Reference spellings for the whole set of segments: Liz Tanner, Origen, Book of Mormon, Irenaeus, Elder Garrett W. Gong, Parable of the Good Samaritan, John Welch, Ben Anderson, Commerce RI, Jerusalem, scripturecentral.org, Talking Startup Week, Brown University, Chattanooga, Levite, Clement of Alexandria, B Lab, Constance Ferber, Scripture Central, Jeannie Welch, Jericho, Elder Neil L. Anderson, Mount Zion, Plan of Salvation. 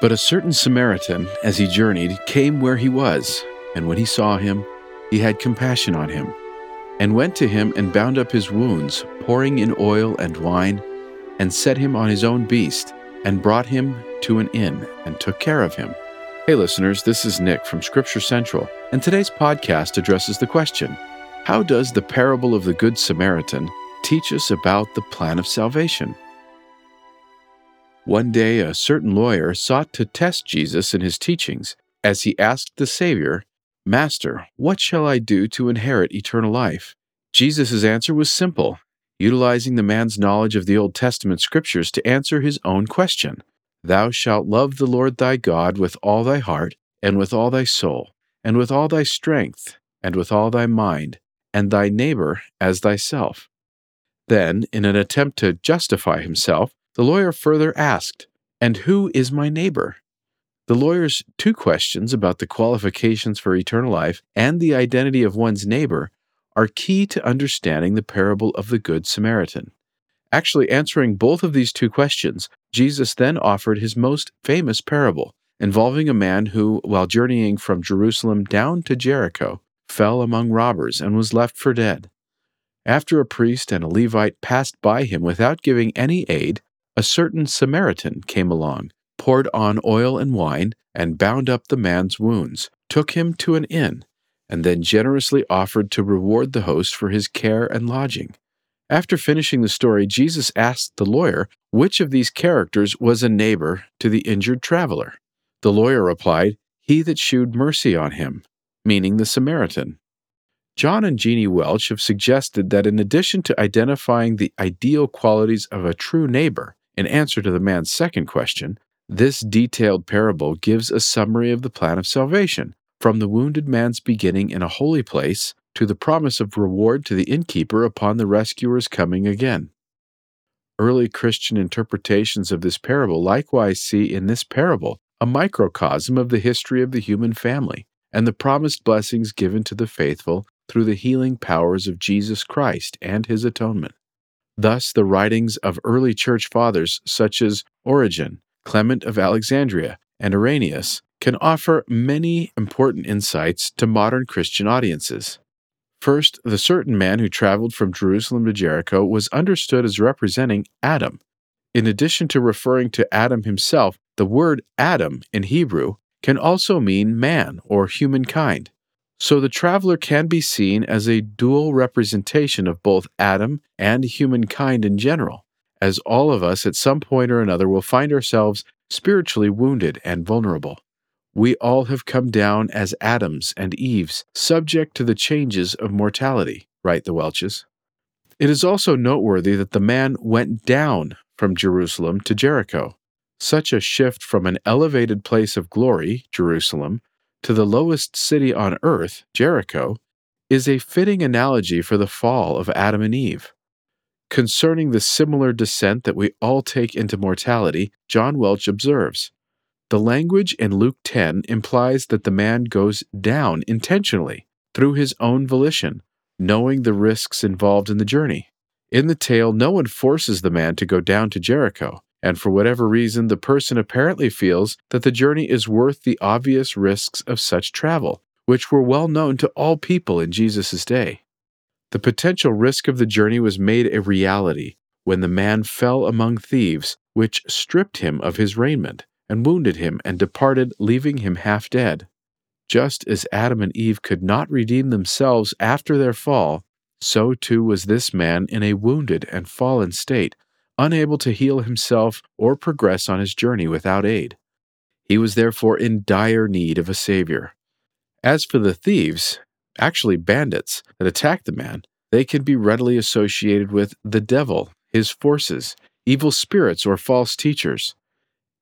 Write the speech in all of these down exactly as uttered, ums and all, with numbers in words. But a certain Samaritan, as he journeyed, came where he was, and when he saw him, he had compassion on him, and went to him and bound up his wounds, pouring in oil and wine, and set him on his own beast, and brought him to an inn, and took care of him. Hey listeners, this is Nick from Scripture Central, and today's podcast addresses the question, how does the parable of the Good Samaritan teach us about the plan of salvation? One day a certain lawyer sought to test Jesus in his teachings, as he asked the Savior, "Master, what shall I do to inherit eternal life?" Jesus' answer was simple, utilizing the man's knowledge of the Old Testament scriptures to answer his own question. "Thou shalt love the Lord thy God with all thy heart, and with all thy soul, and with all thy strength, and with all thy mind, and thy neighbor as thyself." Then, in an attempt to justify himself, the lawyer further asked, "And who is my neighbor?" The lawyer's two questions about the qualifications for eternal life and the identity of one's neighbor are key to understanding the parable of the Good Samaritan. Actually answering both of these two questions, Jesus then offered his most famous parable, involving a man who, while journeying from Jerusalem down to Jericho, fell among robbers and was left for dead. After a priest and a Levite passed by him without giving any aid, a certain Samaritan came along, poured on oil and wine, and bound up the man's wounds, took him to an inn, and then generously offered to reward the host for his care and lodging. After finishing the story, Jesus asked the lawyer which of these characters was a neighbor to the injured traveler. The lawyer replied, "He that shewed mercy on him," meaning the Samaritan. John and Jeannie Welch have suggested that in addition to identifying the ideal qualities of a true neighbor, in answer to the man's second question, this detailed parable gives a summary of the plan of salvation, from the wounded man's beginning in a holy place to the promise of reward to the innkeeper upon the rescuer's coming again. Early Christian interpretations of this parable likewise see in this parable a microcosm of the history of the human family and the promised blessings given to the faithful through the healing powers of Jesus Christ and his atonement. Thus, the writings of early church fathers such as Origen, Clement of Alexandria, and Irenaeus can offer many important insights to modern Christian audiences. First, the certain man who traveled from Jerusalem to Jericho was understood as representing Adam. In addition to referring to Adam himself, the word Adam in Hebrew can also mean man or humankind. So the traveler can be seen as a dual representation of both Adam and humankind in general, as all of us at some point or another will find ourselves spiritually wounded and vulnerable. We all have come down as Adams and Eves, subject to the changes of mortality, write the Welches. It is also noteworthy that the man went down from Jerusalem to Jericho. Such a shift from an elevated place of glory, Jerusalem, to the lowest city on earth, Jericho, is a fitting analogy for the fall of Adam and Eve. Concerning the similar descent that we all take into mortality, John Welch observes, "The language in Luke ten implies that the man goes down intentionally, through his own volition, knowing the risks involved in the journey. In the tale, no one forces the man to go down to Jericho, and for whatever reason, the person apparently feels that the journey is worth the obvious risks of such travel, which were well known to all people in Jesus' day. The potential risk of the journey was made a reality when the man fell among thieves, which stripped him of his raiment, and wounded him, and departed, leaving him half dead. Just as Adam and Eve could not redeem themselves after their fall, so too was this man in a wounded and fallen state, unable to heal himself or progress on his journey without aid. He was therefore in dire need of a savior. As for the thieves, actually bandits, that attacked the man, they can be readily associated with the devil, his forces, evil spirits, or false teachers.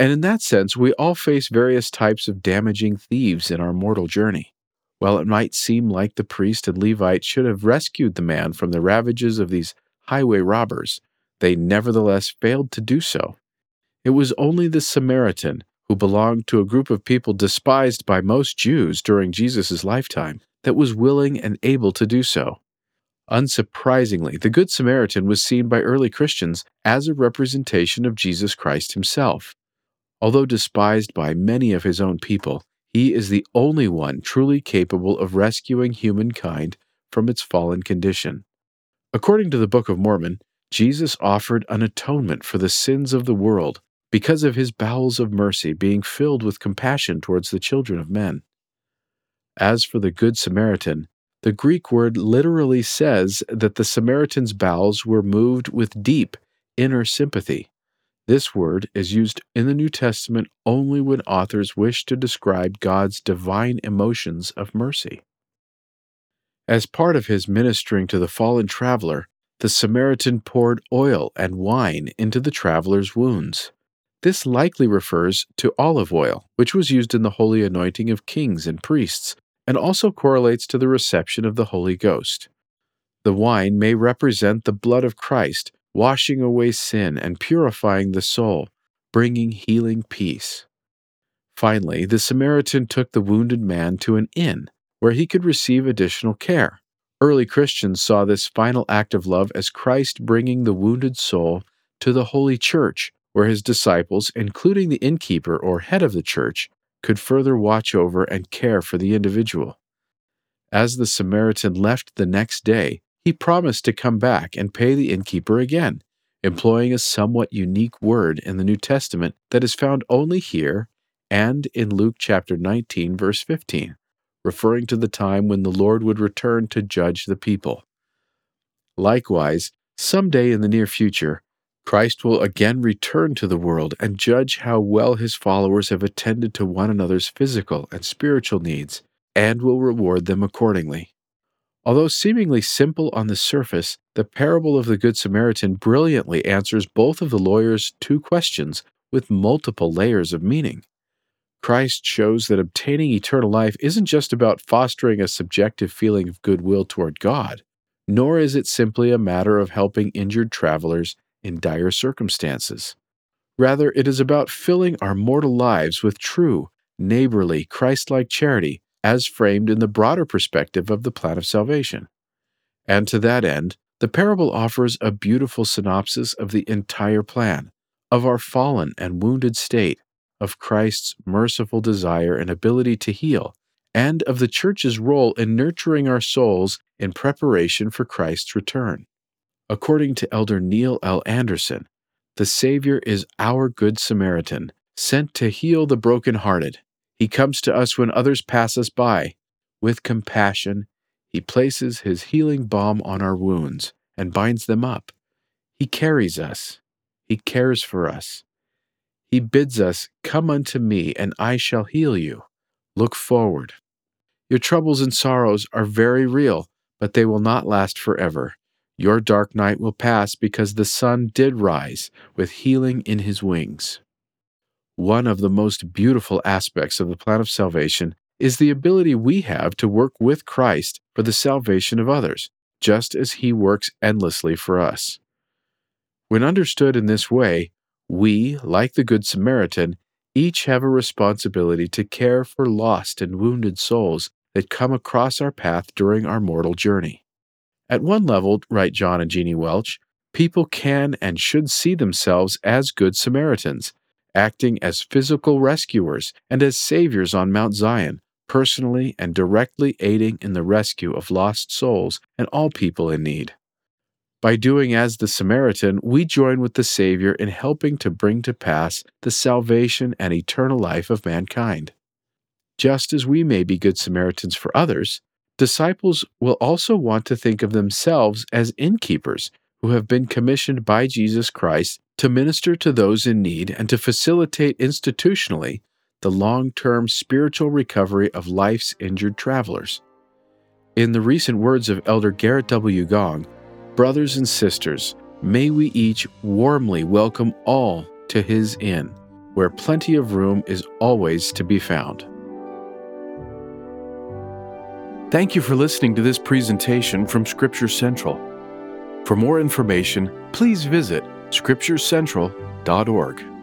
And in that sense, we all face various types of damaging thieves in our mortal journey. While it might seem like the priest and Levite should have rescued the man from the ravages of these highway robbers, they nevertheless failed to do so. It was only the Samaritan, who belonged to a group of people despised by most Jews during Jesus' lifetime, that was willing and able to do so. Unsurprisingly, the Good Samaritan was seen by early Christians as a representation of Jesus Christ himself. Although despised by many of his own people, he is the only one truly capable of rescuing humankind from its fallen condition. According to the Book of Mormon, Jesus offered an atonement for the sins of the world because of his bowels of mercy being filled with compassion towards the children of men. As for the Good Samaritan, the Greek word literally says that the Samaritan's bowels were moved with deep inner sympathy. This word is used in the New Testament only when authors wish to describe God's divine emotions of mercy. As part of his ministering to the fallen traveler, the Samaritan poured oil and wine into the traveler's wounds. This likely refers to olive oil, which was used in the holy anointing of kings and priests, and also correlates to the reception of the Holy Ghost. The wine may represent the blood of Christ, washing away sin and purifying the soul, bringing healing peace. Finally, the Samaritan took the wounded man to an inn, where he could receive additional care. Early Christians saw this final act of love as Christ bringing the wounded soul to the Holy Church, where his disciples, including the innkeeper or head of the church, could further watch over and care for the individual. As the Samaritan left the next day, he promised to come back and pay the innkeeper again, employing a somewhat unique word in the New Testament that is found only here and in Luke chapter nineteen, verse fifteen, referring to the time when the Lord would return to judge the people. Likewise, someday in the near future, Christ will again return to the world and judge how well his followers have attended to one another's physical and spiritual needs, and will reward them accordingly. Although seemingly simple on the surface, the parable of the Good Samaritan brilliantly answers both of the lawyer's two questions with multiple layers of meaning. Christ shows that obtaining eternal life isn't just about fostering a subjective feeling of goodwill toward God, nor is it simply a matter of helping injured travelers in dire circumstances. Rather, it is about filling our mortal lives with true, neighborly, Christ-like charity as framed in the broader perspective of the plan of salvation. And to that end, the parable offers a beautiful synopsis of the entire plan, of our fallen and wounded state, of Christ's merciful desire and ability to heal, and of the Church's role in nurturing our souls in preparation for Christ's return. According to Elder Neil L. Anderson, the Savior is our Good Samaritan, sent to heal the brokenhearted. He comes to us when others pass us by. With compassion, he places his healing balm on our wounds and binds them up. He carries us. He cares for us. He bids us, "Come unto me, and I shall heal you." Look forward. Your troubles and sorrows are very real, but they will not last forever. Your dark night will pass because the sun did rise with healing in his wings. One of the most beautiful aspects of the plan of salvation is the ability we have to work with Christ for the salvation of others, just as he works endlessly for us. When understood in this way, we, like the Good Samaritan, each have a responsibility to care for lost and wounded souls that come across our path during our mortal journey. At one level, write John and Jeannie Welch, people can and should see themselves as Good Samaritans, acting as physical rescuers and as saviors on Mount Zion, personally and directly aiding in the rescue of lost souls and all people in need. By doing as the Samaritan, we join with the Savior in helping to bring to pass the salvation and eternal life of mankind. Just as we may be Good Samaritans for others, disciples will also want to think of themselves as innkeepers who have been commissioned by Jesus Christ to minister to those in need and to facilitate institutionally the long-term spiritual recovery of life's injured travelers. In the recent words of Elder Garrett W. Gong, brothers and sisters, may we each warmly welcome all to his inn, where plenty of room is always to be found. Thank you for listening to this presentation from Scripture Central. For more information, please visit scripture central dot org.